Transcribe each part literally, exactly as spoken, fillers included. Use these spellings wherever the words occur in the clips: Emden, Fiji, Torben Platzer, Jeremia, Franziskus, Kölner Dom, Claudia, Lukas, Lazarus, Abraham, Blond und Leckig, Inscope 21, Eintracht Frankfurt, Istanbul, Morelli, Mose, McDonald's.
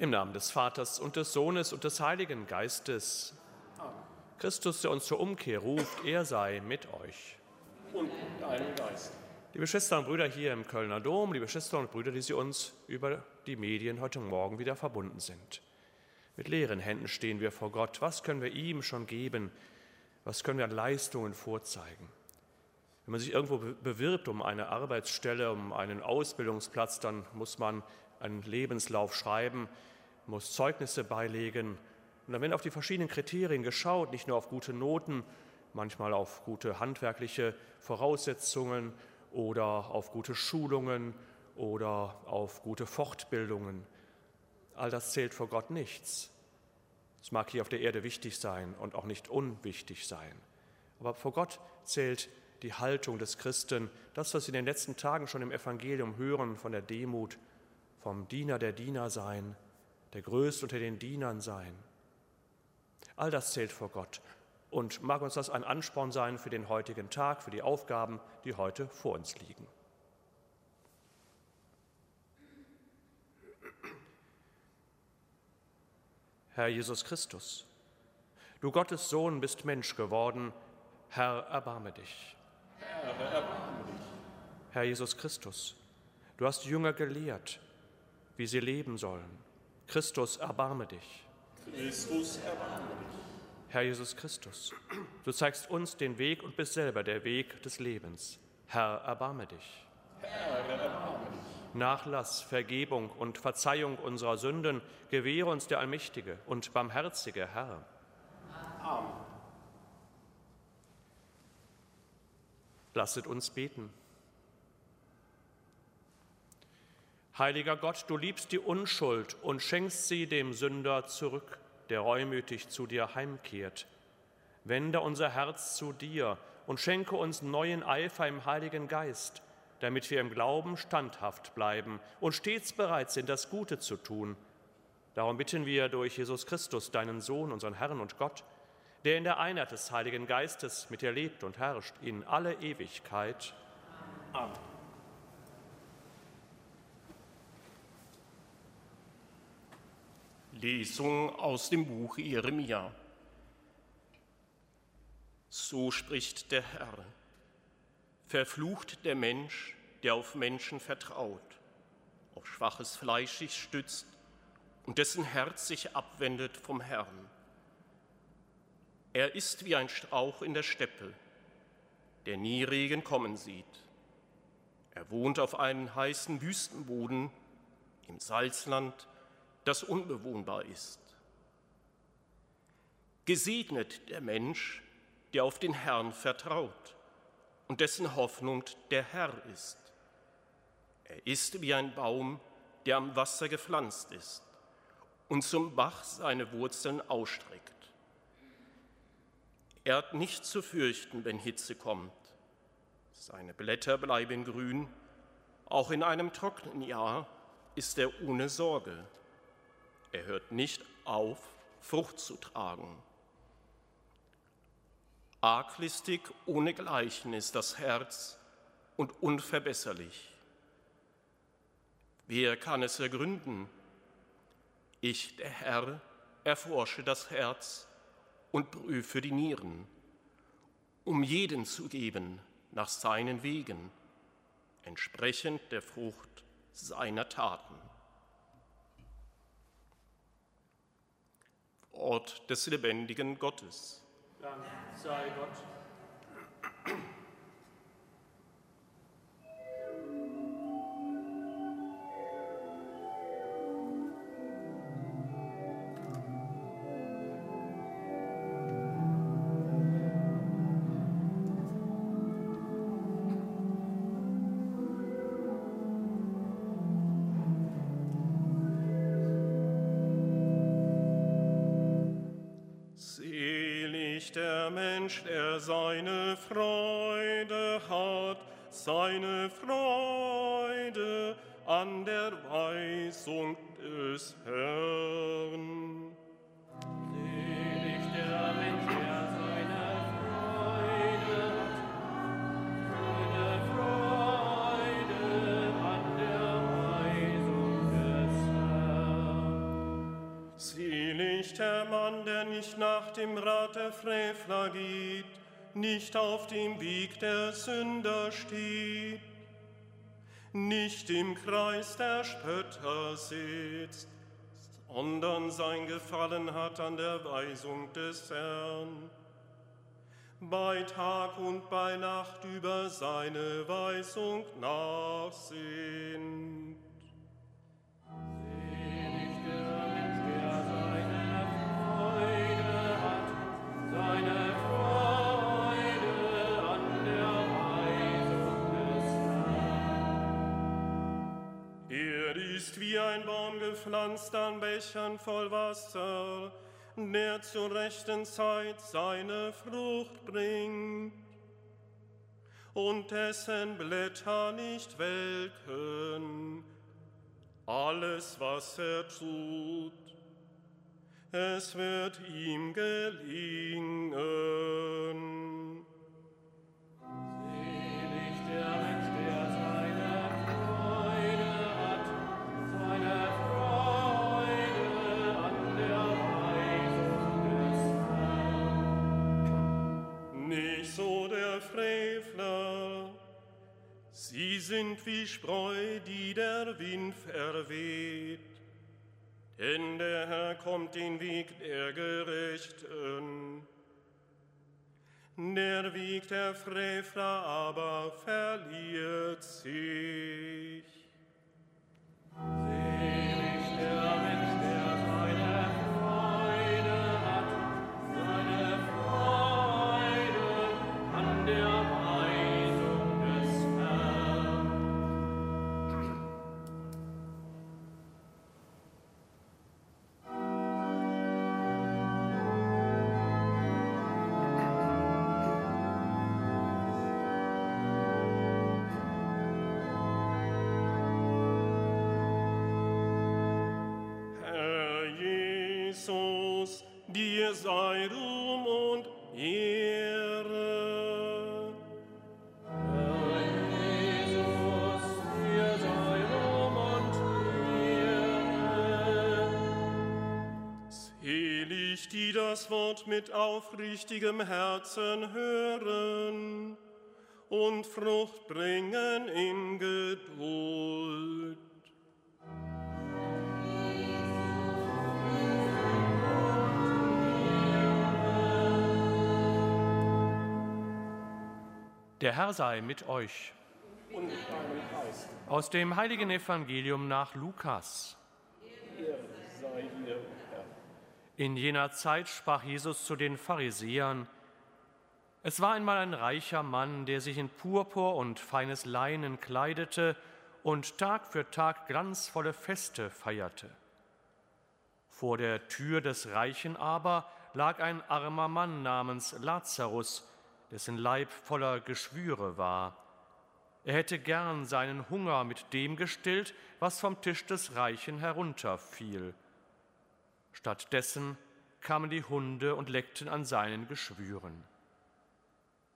Im Namen des Vaters und des Sohnes und des Heiligen Geistes. Amen. Christus, der uns zur Umkehr ruft, er sei mit euch. Und mit deinem Geist. Liebe Schwestern und Brüder hier im Kölner Dom, liebe Schwestern und Brüder, die Sie uns über die Medien heute Morgen wieder verbunden sind. Mit leeren Händen stehen wir vor Gott. Was können wir ihm schon geben? Was können wir an Leistungen vorzeigen? Wenn man sich irgendwo bewirbt um eine Arbeitsstelle, um einen Ausbildungsplatz, dann muss man einen Lebenslauf schreiben, muss Zeugnisse beilegen. Und dann werden auf die verschiedenen Kriterien geschaut, nicht nur auf gute Noten, manchmal auf gute handwerkliche Voraussetzungen oder auf gute Schulungen oder auf gute Fortbildungen. All das zählt vor Gott nichts. Es mag hier auf der Erde wichtig sein und auch nicht unwichtig sein. Aber vor Gott zählt die Haltung des Christen, das, was wir in den letzten Tagen schon im Evangelium hören, von der Demut, vom Diener der Diener sein, der Größte unter den Dienern sein. All das zählt vor Gott. Und mag uns das ein Ansporn sein für den heutigen Tag, für die Aufgaben, die heute vor uns liegen. Herr Jesus Christus, du Gottes Sohn bist Mensch geworden, Herr, erbarme dich. Herr, erbarme dich. Herr Jesus Christus, du hast Jünger gelehrt, wie sie leben sollen. Christus, erbarme dich. Christus, erbarme dich. Herr Jesus Christus, du zeigst uns den Weg und bist selber der Weg des Lebens. Herr, erbarme dich. Herr, erbarme dich. Nachlass, Vergebung und Verzeihung unserer Sünden gewähre uns der allmächtige und barmherzige Herr. Amen. Lasset uns beten. Heiliger Gott, du liebst die Unschuld und schenkst sie dem Sünder zurück, der reumütig zu dir heimkehrt. Wende unser Herz zu dir und schenke uns neuen Eifer im Heiligen Geist, damit wir im Glauben standhaft bleiben und stets bereit sind, das Gute zu tun. Darum bitten wir durch Jesus Christus, deinen Sohn, unseren Herrn und Gott, der in der Einheit des Heiligen Geistes mit dir lebt und herrscht in alle Ewigkeit. Amen. Lesung aus dem Buch Jeremia. So spricht der Herr: Verflucht der Mensch, der auf Menschen vertraut, auf schwaches Fleisch sich stützt und dessen Herz sich abwendet vom Herrn. Er ist wie ein Strauch in der Steppe, der nie Regen kommen sieht. Er wohnt auf einem heißen Wüstenboden im Salzland, das unbewohnbar ist. Gesegnet der Mensch, der auf den Herrn vertraut und dessen Hoffnung der Herr ist. Er ist wie ein Baum, der am Wasser gepflanzt ist und zum Bach seine Wurzeln ausstreckt. Er hat nichts zu fürchten, wenn Hitze kommt. Seine Blätter bleiben grün. Auch in einem trockenen Jahr ist er ohne Sorge. Er hört nicht auf, Frucht zu tragen. Arglistig ohnegleichen ist das Herz und unverbesserlich. Wer kann es ergründen? Ich, der Herr, erforsche das Herz und prüfe die Nieren, um jeden zu geben nach seinen Wegen, entsprechend der Frucht seiner Taten. Ort des lebendigen Gottes. Dank sei Gott. Seine Freude hat, seine Freude an der Weisung des Herrn. Selig der Mensch, der seine Freude hat, seine Freude an der Weisung des Herrn. nicht Hermann, der nicht nach dem Rat der Frevler geht, nicht auf dem Weg der Sünder steht, nicht im Kreis der Spötter sitzt, sondern sein Gefallen hat an der Weisung des Herrn. Bei Tag und bei Nacht über seine Weisung nachsinnt. Selig der Mensch, der seine Freude hat, seine Freude an der Weisung des Herrn. Er ist wie ein Baum gepflanzt an Bächern voll Wasser, der zur rechten Zeit seine Frucht bringt und dessen Blätter nicht welken. Alles, was er tut, es wird ihm gelingen. Selig der Mensch, der seine Freude hat, seine Freude an der Nicht so der Frevler, sie sind wie Spreu, die der Wind verweht, denn der Herr kommt den Weg der Gerechten, der Weg der Frevler aber verliert sich. Selig der Mensch, der seine Freude hat, seine Freude der Weisung des Herrn. Herr Jesus, dir sei Ruhm und Ehre. Die das Wort mit aufrichtigem Herzen hören und Frucht bringen in Geduld. Der Herr sei mit euch. Und mit deinem Geist. Aus dem heiligen Evangelium nach Lukas. Ehre sei dir. In jener Zeit sprach Jesus zu den Pharisäern: Es war einmal ein reicher Mann, der sich in Purpur und feines Leinen kleidete und Tag für Tag glanzvolle Feste feierte. Vor der Tür des Reichen aber lag ein armer Mann namens Lazarus, dessen Leib voller Geschwüre war. Er hätte gern seinen Hunger mit dem gestillt, was vom Tisch des Reichen herunterfiel. Stattdessen kamen die Hunde und leckten an seinen Geschwüren.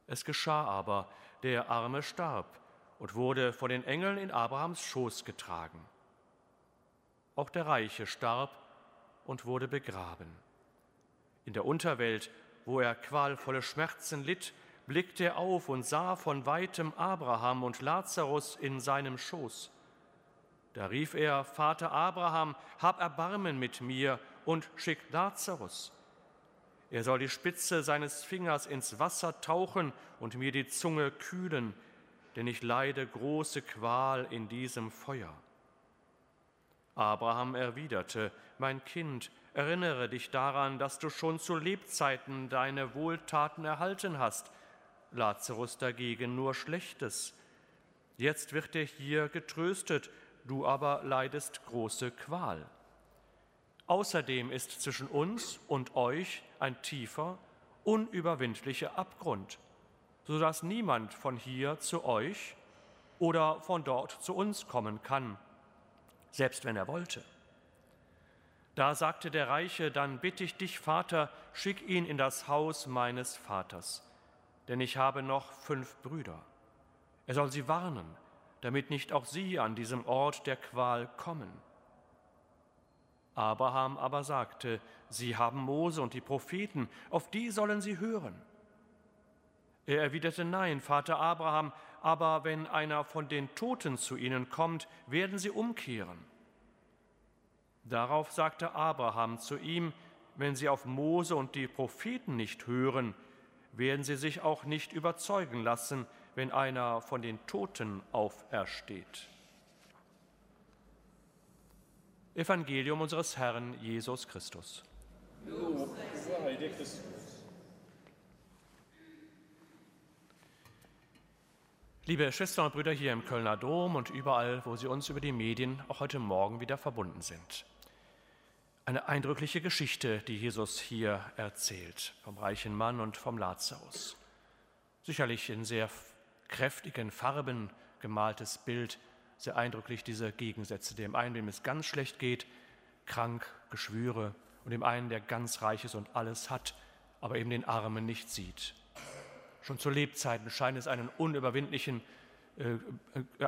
Es geschah aber, der Arme starb und wurde von den Engeln in Abrahams Schoß getragen. Auch der Reiche starb und wurde begraben. In der Unterwelt, wo er qualvolle Schmerzen litt, blickte er auf und sah von weitem Abraham und Lazarus in seinem Schoß. Da rief er: Vater Abraham, hab Erbarmen mit mir und schick Lazarus. Er soll die Spitze seines Fingers ins Wasser tauchen und mir die Zunge kühlen, denn ich leide große Qual in diesem Feuer. Abraham erwiderte: Mein Kind, erinnere dich daran, dass du schon zu Lebzeiten deine Wohltaten erhalten hast, Lazarus dagegen nur Schlechtes. Jetzt wird er hier getröstet, du aber leidest große Qual. Außerdem ist zwischen uns und euch ein tiefer, unüberwindlicher Abgrund, sodass niemand von hier zu euch oder von dort zu uns kommen kann, selbst wenn er wollte. Da sagte der Reiche: Dann bitte ich dich, Vater, schick ihn in das Haus meines Vaters, denn ich habe noch fünf Brüder. Er soll sie warnen, damit nicht auch sie an diesem Ort der Qual kommen. Abraham aber sagte, Sie haben Mose und die Propheten, auf die sollen Sie hören. Er erwiderte, Nein, Vater Abraham, aber wenn einer von den Toten zu Ihnen kommt, werden Sie umkehren. Darauf sagte Abraham zu ihm, Wenn Sie auf Mose und die Propheten nicht hören, werden Sie sich auch nicht überzeugen lassen, wenn einer von den Toten aufersteht. Evangelium unseres Herrn Jesus Christus. Lob sei dir Christus. Liebe Schwestern und Brüder hier im Kölner Dom und überall, wo Sie uns über die Medien auch heute Morgen wieder verbunden sind. Eine eindrückliche Geschichte, die Jesus hier erzählt, vom reichen Mann und vom Lazarus. Sicherlich in sehr kräftigen Farben gemaltes Bild, sehr eindrücklich diese Gegensätze, dem einen, dem es ganz schlecht geht, krank, Geschwüre, und dem einen, der ganz reich ist und alles hat, aber eben den Armen nicht sieht. Schon zu Lebzeiten scheint es einen unüberwindlichen äh,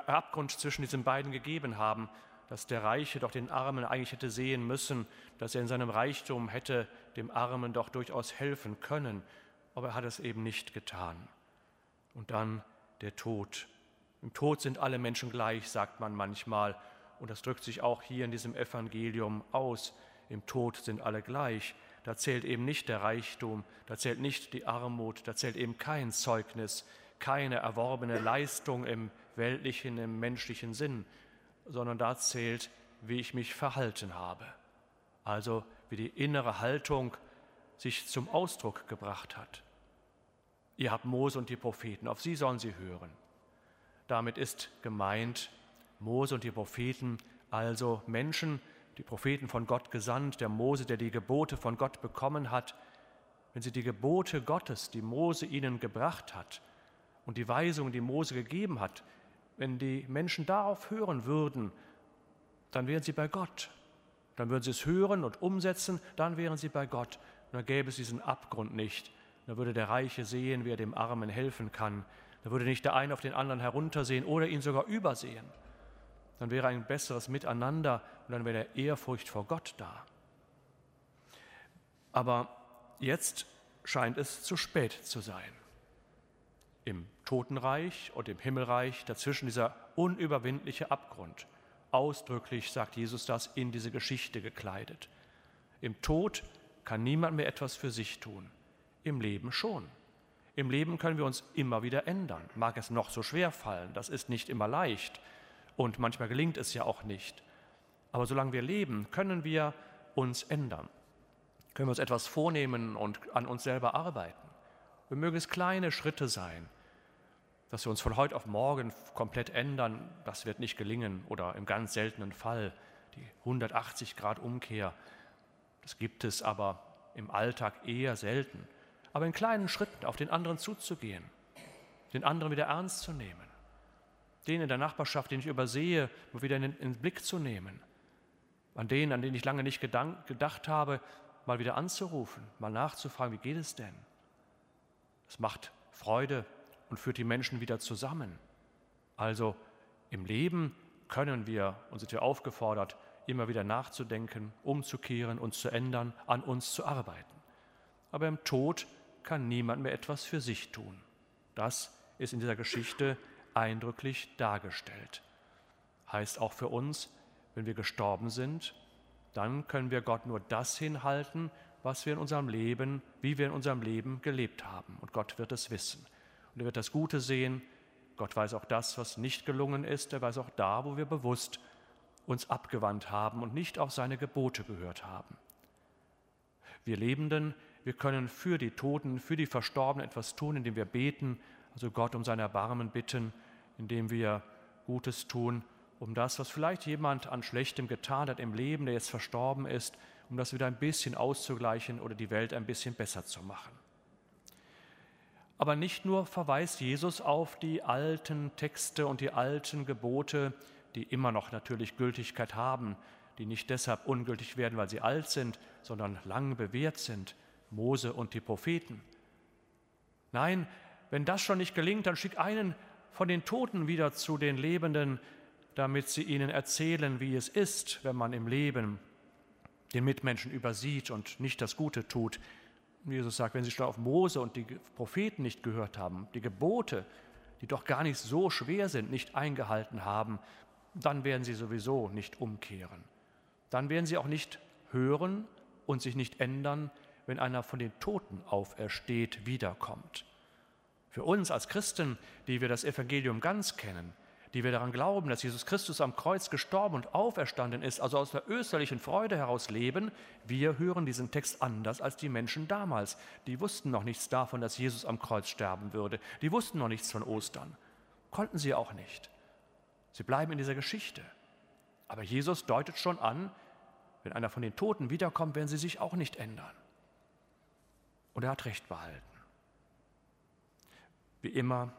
Abgrund zwischen diesen beiden gegeben haben, dass der Reiche doch den Armen eigentlich hätte sehen müssen, dass er in seinem Reichtum hätte dem Armen doch durchaus helfen können, aber er hat es eben nicht getan. Und dann der Tod. Im Tod sind alle Menschen gleich, sagt man manchmal, und das drückt sich auch hier in diesem Evangelium aus. Im Tod sind alle gleich, da zählt eben nicht der Reichtum, da zählt nicht die Armut, da zählt eben kein Zeugnis, keine erworbene Leistung im weltlichen, im menschlichen Sinn, sondern da zählt, wie ich mich verhalten habe, also wie die innere Haltung sich zum Ausdruck gebracht hat. Ihr habt Mose und die Propheten, auf sie sollen sie hören. Damit ist gemeint, Mose und die Propheten, also Menschen, die Propheten von Gott gesandt, der Mose, der die Gebote von Gott bekommen hat, wenn sie die Gebote Gottes, die Mose ihnen gebracht hat und die Weisungen, die Mose gegeben hat, wenn die Menschen darauf hören würden, dann wären sie bei Gott. Dann würden sie es hören und umsetzen, dann wären sie bei Gott. Und dann gäbe es diesen Abgrund nicht. Dann würde der Reiche sehen, wie er dem Armen helfen kann. Dann würde nicht der eine auf den anderen heruntersehen oder ihn sogar übersehen. Dann wäre ein besseres Miteinander und dann wäre Ehrfurcht vor Gott da. Aber jetzt scheint es zu spät zu sein. Im Totenreich und im Himmelreich, dazwischen dieser unüberwindliche Abgrund. Ausdrücklich sagt Jesus das, in diese Geschichte gekleidet. Im Tod kann niemand mehr etwas für sich tun, im Leben schon. Im Leben können wir uns immer wieder ändern, mag es noch so schwer fallen, das ist nicht immer leicht und manchmal gelingt es ja auch nicht. Aber solange wir leben, können wir uns ändern, können wir uns etwas vornehmen und an uns selber arbeiten. Wir mögen es kleine Schritte sein. Dass wir uns von heute auf morgen komplett ändern, das wird nicht gelingen. Oder im ganz seltenen Fall die hundertachtzig Grad Umkehr. Das gibt es aber im Alltag eher selten. Aber in kleinen Schritten auf den anderen zuzugehen, den anderen wieder ernst zu nehmen, den in der Nachbarschaft, den ich übersehe, wieder in den, in den Blick zu nehmen, an den, an den ich lange nicht gedank, gedacht habe, mal wieder anzurufen, mal nachzufragen, wie geht es denn? Das macht Freude und führt die Menschen wieder zusammen. Also im Leben können wir, und sind wir aufgefordert, immer wieder nachzudenken, umzukehren, uns zu ändern, an uns zu arbeiten. Aber im Tod kann niemand mehr etwas für sich tun. Das ist in dieser Geschichte eindrücklich dargestellt. Heißt auch für uns, wenn wir gestorben sind, dann können wir Gott nur das hinhalten, was wir in unserem Leben, wie wir in unserem Leben gelebt haben. Und Gott wird es wissen. Und er wird das Gute sehen. Gott weiß auch das, was nicht gelungen ist. Er weiß auch da, wo wir bewusst uns abgewandt haben und nicht auf seine Gebote gehört haben. Wir Lebenden, wir können für die Toten, für die Verstorbenen etwas tun, indem wir beten, also Gott um sein Erbarmen bitten, indem wir Gutes tun, um das, was vielleicht jemand an Schlechtem getan hat im Leben, der jetzt verstorben ist, um das wieder ein bisschen auszugleichen oder die Welt ein bisschen besser zu machen. Aber nicht nur verweist Jesus auf die alten Texte und die alten Gebote, die immer noch natürlich Gültigkeit haben, die nicht deshalb ungültig werden, weil sie alt sind, sondern lang bewährt sind, Mose und die Propheten. Nein, wenn das schon nicht gelingt, dann schick einen von den Toten wieder zu den Lebenden, damit sie ihnen erzählen, wie es ist, wenn man im Leben den Mitmenschen übersieht und nicht das Gute tut. Jesus sagt, wenn sie schon auf Mose und die Propheten nicht gehört haben, die Gebote, die doch gar nicht so schwer sind, nicht eingehalten haben, dann werden sie sowieso nicht umkehren. Dann werden sie auch nicht hören und sich nicht ändern, wenn einer von den Toten aufersteht, wiederkommt. Für uns als Christen, die wir das Evangelium ganz kennen, die wir daran glauben, dass Jesus Christus am Kreuz gestorben und auferstanden ist, also aus der österlichen Freude heraus leben, wir hören diesen Text anders als die Menschen damals. Die wussten noch nichts davon, dass Jesus am Kreuz sterben würde. Die wussten noch nichts von Ostern. Konnten sie auch nicht. Sie bleiben in dieser Geschichte. Aber Jesus deutet schon an, wenn einer von den Toten wiederkommt, werden sie sich auch nicht ändern. Und er hat Recht behalten. Wie immer,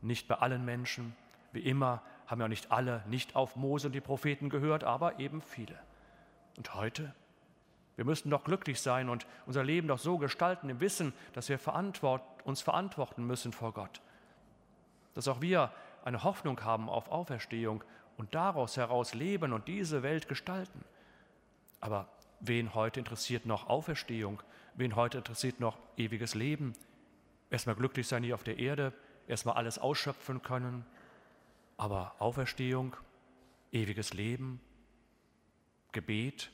nicht bei allen Menschen. Wie immer haben ja nicht alle nicht auf Mose und die Propheten gehört, aber eben viele. Und heute? Wir müssten doch glücklich sein und unser Leben doch so gestalten im Wissen, dass wir verantwort, uns verantworten müssen vor Gott. Dass auch wir eine Hoffnung haben auf Auferstehung und daraus heraus leben und diese Welt gestalten. Aber wen heute interessiert noch Auferstehung? Wen heute interessiert noch ewiges Leben? Erstmal glücklich sein hier auf der Erde, erstmal alles ausschöpfen können. Aber Auferstehung, ewiges Leben, Gebet,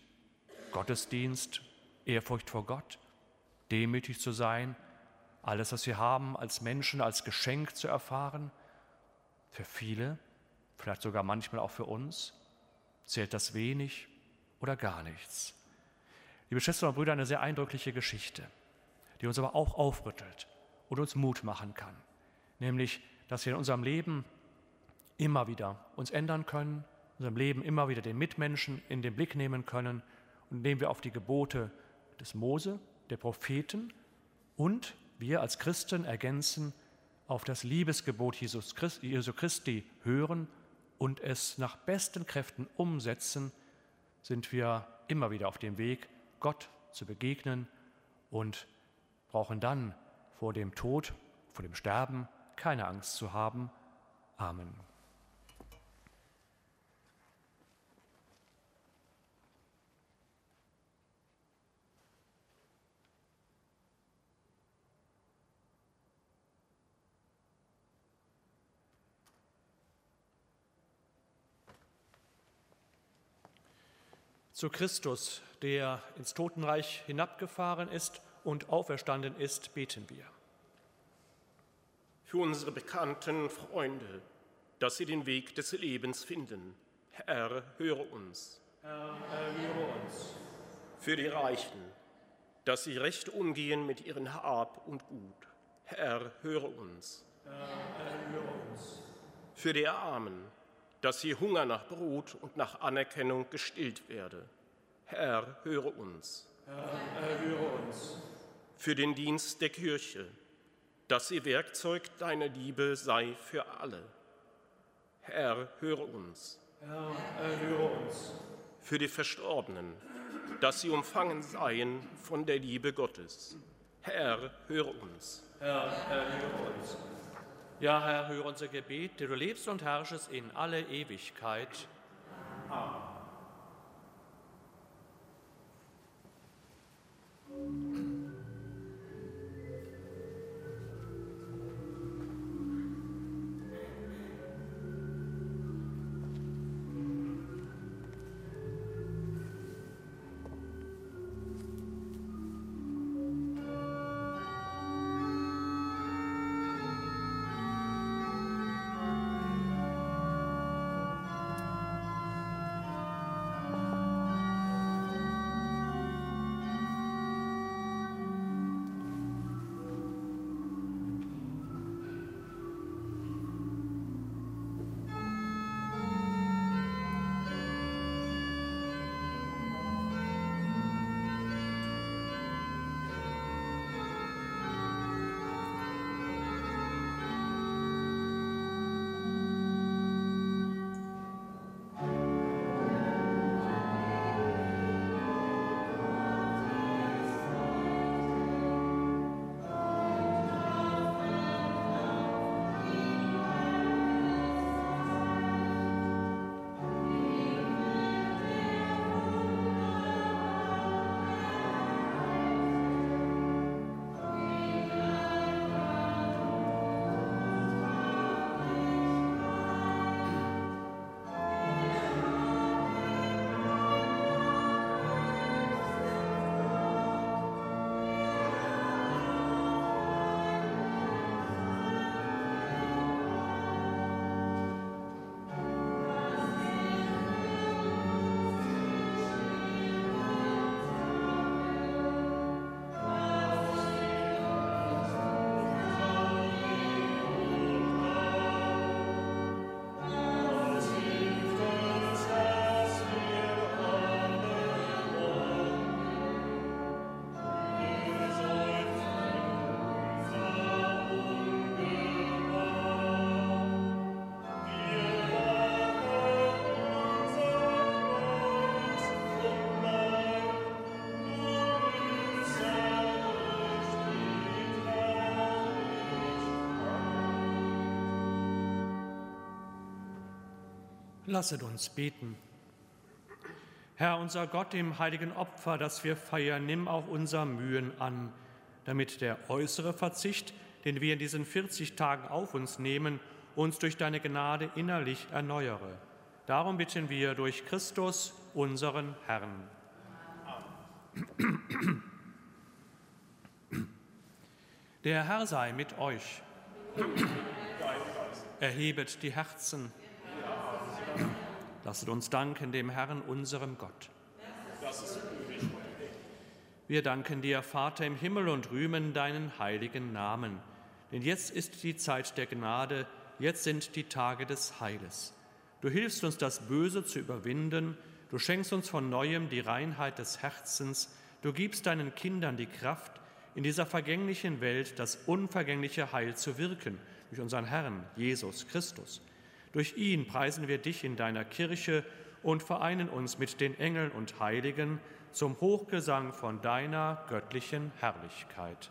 Gottesdienst, Ehrfurcht vor Gott, demütig zu sein, alles, was wir haben, als Menschen, als Geschenk zu erfahren, für viele, vielleicht sogar manchmal auch für uns, zählt das wenig oder gar nichts. Liebe Schwestern und Brüder, eine sehr eindrückliche Geschichte, die uns aber auch aufrüttelt und uns Mut machen kann, nämlich, dass wir in unserem Leben immer wieder uns ändern können, unserem Leben immer wieder den Mitmenschen in den Blick nehmen können, indem wir auf die Gebote des Mose, der Propheten und wir als Christen ergänzen, auf das Liebesgebot Jesu Christi hören und es nach besten Kräften umsetzen, sind wir immer wieder auf dem Weg, Gott zu begegnen und brauchen dann vor dem Tod, vor dem Sterben keine Angst zu haben. Amen. Zu Christus, der ins Totenreich hinabgefahren ist und auferstanden ist, beten wir. Für unsere bekannten Freunde, dass sie den Weg des Lebens finden, Herr, höre uns. Herr, höre uns. Für die Reichen, dass sie recht umgehen mit ihren Hab und Gut, Herr, höre uns. Herr, höre uns. Für die Armen, dass ihr Hunger nach Brot und nach Anerkennung gestillt werde. Herr, höre uns. Herr, höre uns. Für den Dienst der Kirche, dass ihr Werkzeug deiner Liebe sei für alle. Herr, höre uns. Herr, höre uns. Für die Verstorbenen, dass sie umfangen seien von der Liebe Gottes. Herr, höre uns. Herr, höre uns. Ja, Herr, höre unser Gebet, der du lebst und herrschest in alle Ewigkeit. Amen. Lasset uns beten. Herr, unser Gott, im heiligen Opfer, das wir feiern, nimm auch unser Mühen an, damit der äußere Verzicht, den wir in diesen vierzig Tagen auf uns nehmen, uns durch deine Gnade innerlich erneuere. Darum bitten wir durch Christus, unseren Herrn. Amen. Der Herr sei mit euch. Erhebet die Herzen. Lasset uns danken dem Herrn, unserem Gott. Wir danken dir, Vater im Himmel, und rühmen deinen heiligen Namen. Denn jetzt ist die Zeit der Gnade, jetzt sind die Tage des Heiles. Du hilfst uns, das Böse zu überwinden. Du schenkst uns von Neuem die Reinheit des Herzens. Du gibst deinen Kindern die Kraft, in dieser vergänglichen Welt das unvergängliche Heil zu wirken, durch unseren Herrn, Jesus Christus. Durch ihn preisen wir dich in deiner Kirche und vereinen uns mit den Engeln und Heiligen zum Hochgesang von deiner göttlichen Herrlichkeit.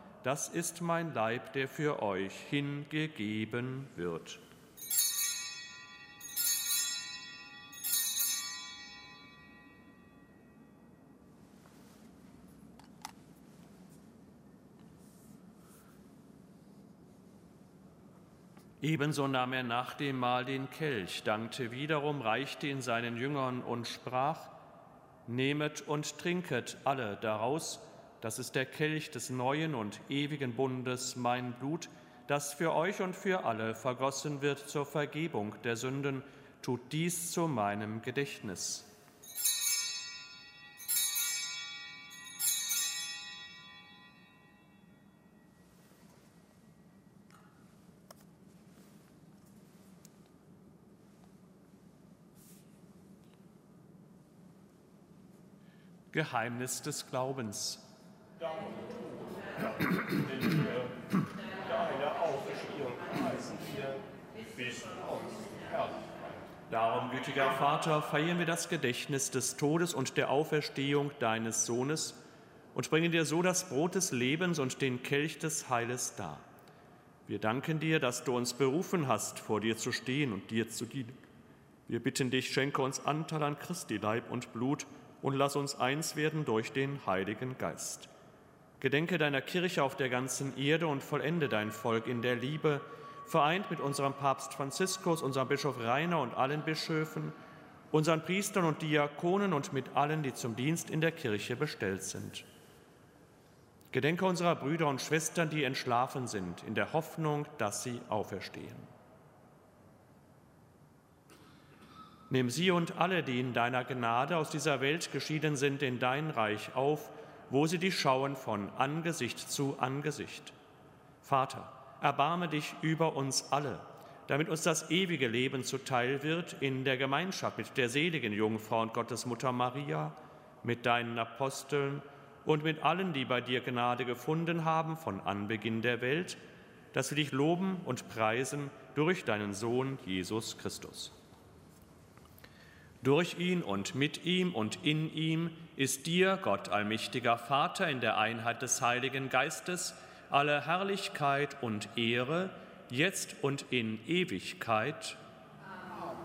das ist mein Leib, der für euch hingegeben wird. Ebenso nahm er nach dem Mahl den Kelch, dankte wiederum, reichte ihn seinen Jüngern und sprach: Nehmet und trinket alle daraus, das ist der Kelch des neuen und ewigen Bundes, mein Blut, das für euch und für alle vergossen wird zur Vergebung der Sünden. Tut dies zu meinem Gedächtnis. Geheimnis des Glaubens. Darum, gütiger Vater, feiern wir das Gedächtnis des Todes und der Auferstehung deines Sohnes und bringen dir so das Brot des Lebens und den Kelch des Heiles dar. Wir danken dir, dass du uns berufen hast, vor dir zu stehen und dir zu dienen. Wir bitten dich, schenke uns Anteil an Christi Leib und Blut und lass uns eins werden durch den Heiligen Geist. Gedenke deiner Kirche auf der ganzen Erde und vollende dein Volk in der Liebe, vereint mit unserem Papst Franziskus, unserem Bischof Rainer und allen Bischöfen, unseren Priestern und Diakonen und mit allen, die zum Dienst in der Kirche bestellt sind. Gedenke unserer Brüder und Schwestern, die entschlafen sind, in der Hoffnung, dass sie auferstehen. Nimm sie und alle, die in deiner Gnade aus dieser Welt geschieden sind, in dein Reich auf, wo sie dich schauen von Angesicht zu Angesicht. Vater, erbarme dich über uns alle, damit uns das ewige Leben zuteil wird in der Gemeinschaft mit der seligen Jungfrau und Gottesmutter Maria, mit deinen Aposteln und mit allen, die bei dir Gnade gefunden haben von Anbeginn der Welt, dass wir dich loben und preisen durch deinen Sohn Jesus Christus. Durch ihn und mit ihm und in ihm ist dir, Gott allmächtiger Vater, in der Einheit des Heiligen Geistes alle Herrlichkeit und Ehre, jetzt und in Ewigkeit. Amen.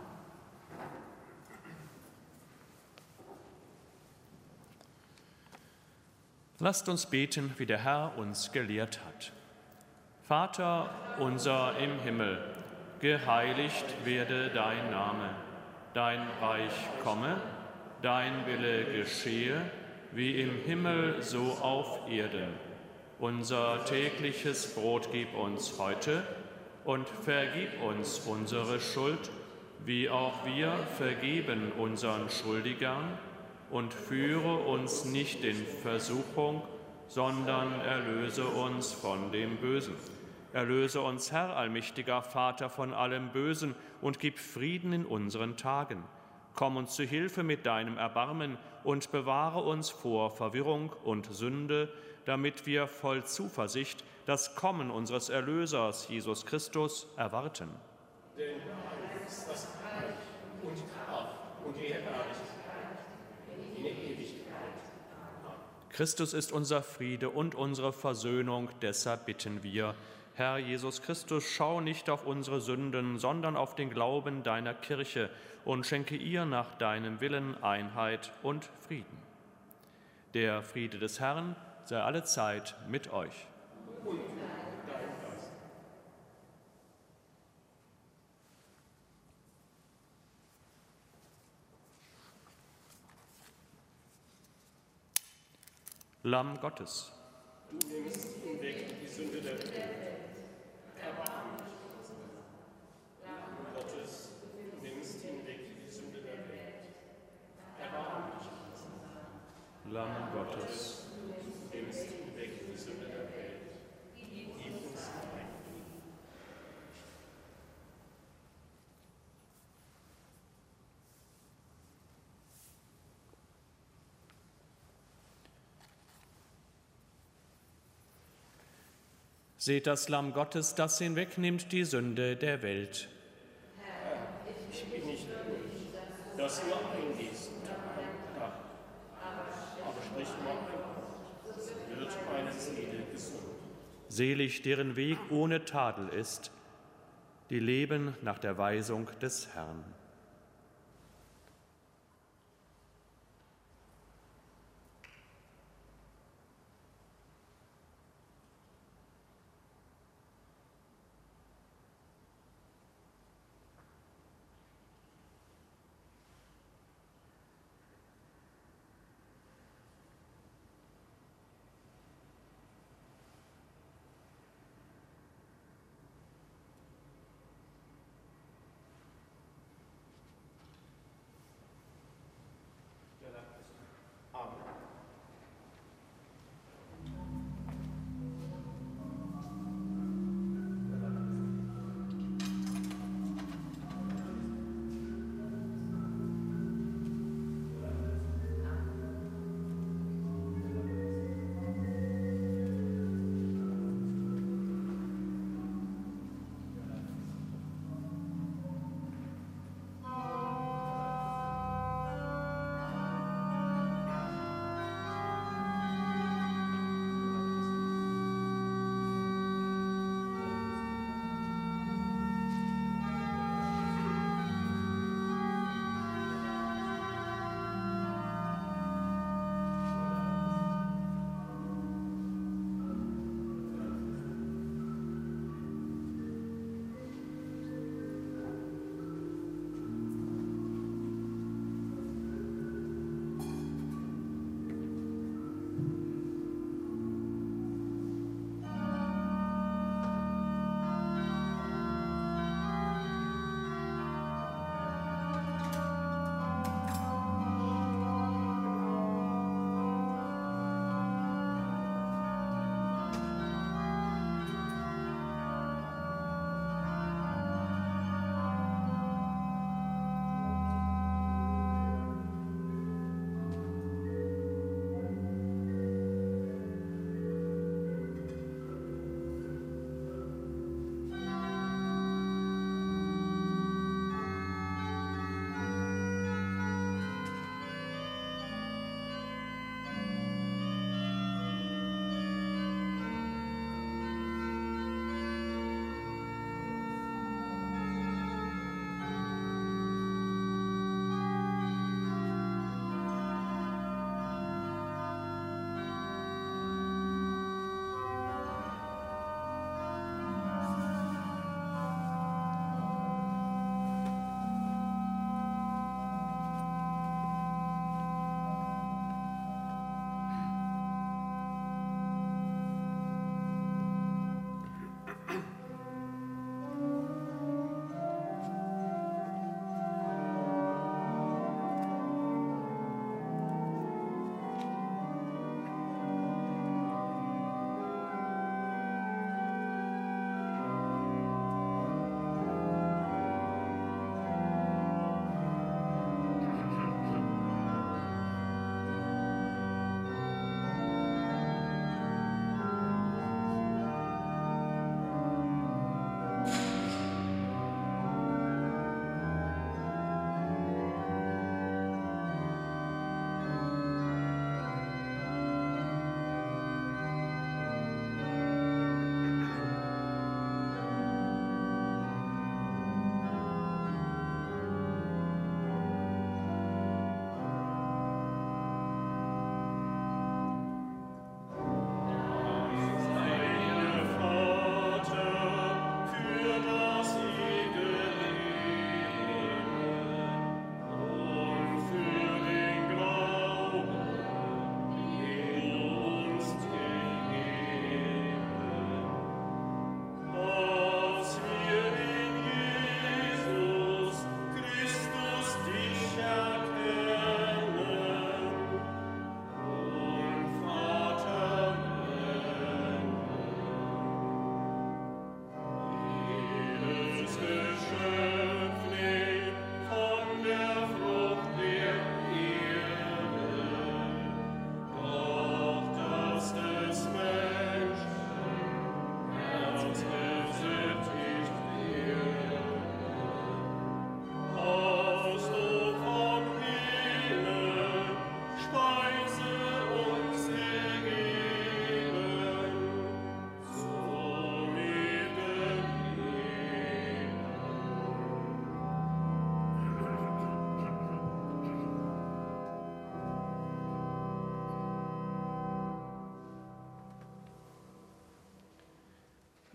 Lasst uns beten, wie der Herr uns gelehrt hat. Vater unser im Himmel, geheiligt werde dein Name, dein Reich komme, dein Wille geschehe, wie im Himmel so auf Erden. Unser tägliches Brot gib uns heute, und vergib uns unsere Schuld, wie auch wir vergeben unseren Schuldigern. Und führe uns nicht in Versuchung, sondern erlöse uns von dem Bösen. Erlöse uns, Herr, allmächtiger Vater, von allem Bösen und gib Frieden in unseren Tagen. Komm uns zu Hilfe mit deinem Erbarmen und bewahre uns vor Verwirrung und Sünde, damit wir voll Zuversicht das Kommen unseres Erlösers, Jesus Christus, erwarten. Denn dein ist das Reich und Kraft und die Herrlichkeit in der Ewigkeit. Christus ist unser Friede und unsere Versöhnung, deshalb bitten wir, Herr Jesus Christus, schau nicht auf unsere Sünden, sondern auf den Glauben deiner Kirche und schenke ihr nach deinem Willen Einheit und Frieden. Der Friede des Herrn sei alle Zeit mit euch. Lamm Gottes, du nimmst hinweg die Sünde der Welt. Erbarme dich unserer. Lamm Gottes, du nimmst hinweg die Sünde der Welt. Erbarme dich unserer. Lamm Gottes, du nimmst hinweg die Sünde der Welt. Gib uns ein. Seht das Lamm Gottes, das hinwegnimmt die Sünde der Welt. Herr, ich bin nicht würdig, dass du an mir gehst, aber sprich mein Wort, so wird meine Seele gesund. Selig, deren Weg ohne Tadel ist, die leben nach der Weisung des Herrn.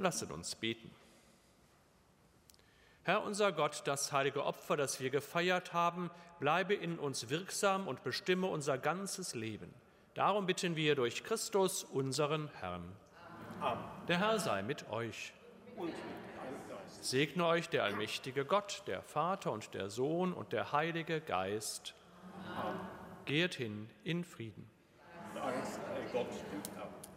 Lasset uns beten. Herr unser Gott, das heilige Opfer, das wir gefeiert haben, bleibe in uns wirksam und bestimme unser ganzes Leben. Darum bitten wir durch Christus, unseren Herrn. Amen. Der Herr sei mit euch. Und mit deinem Geist. Segne euch der allmächtige Gott, der Vater und der Sohn und der Heilige Geist. Amen. Geht hin in Frieden. Dank sei Gott, du Herr.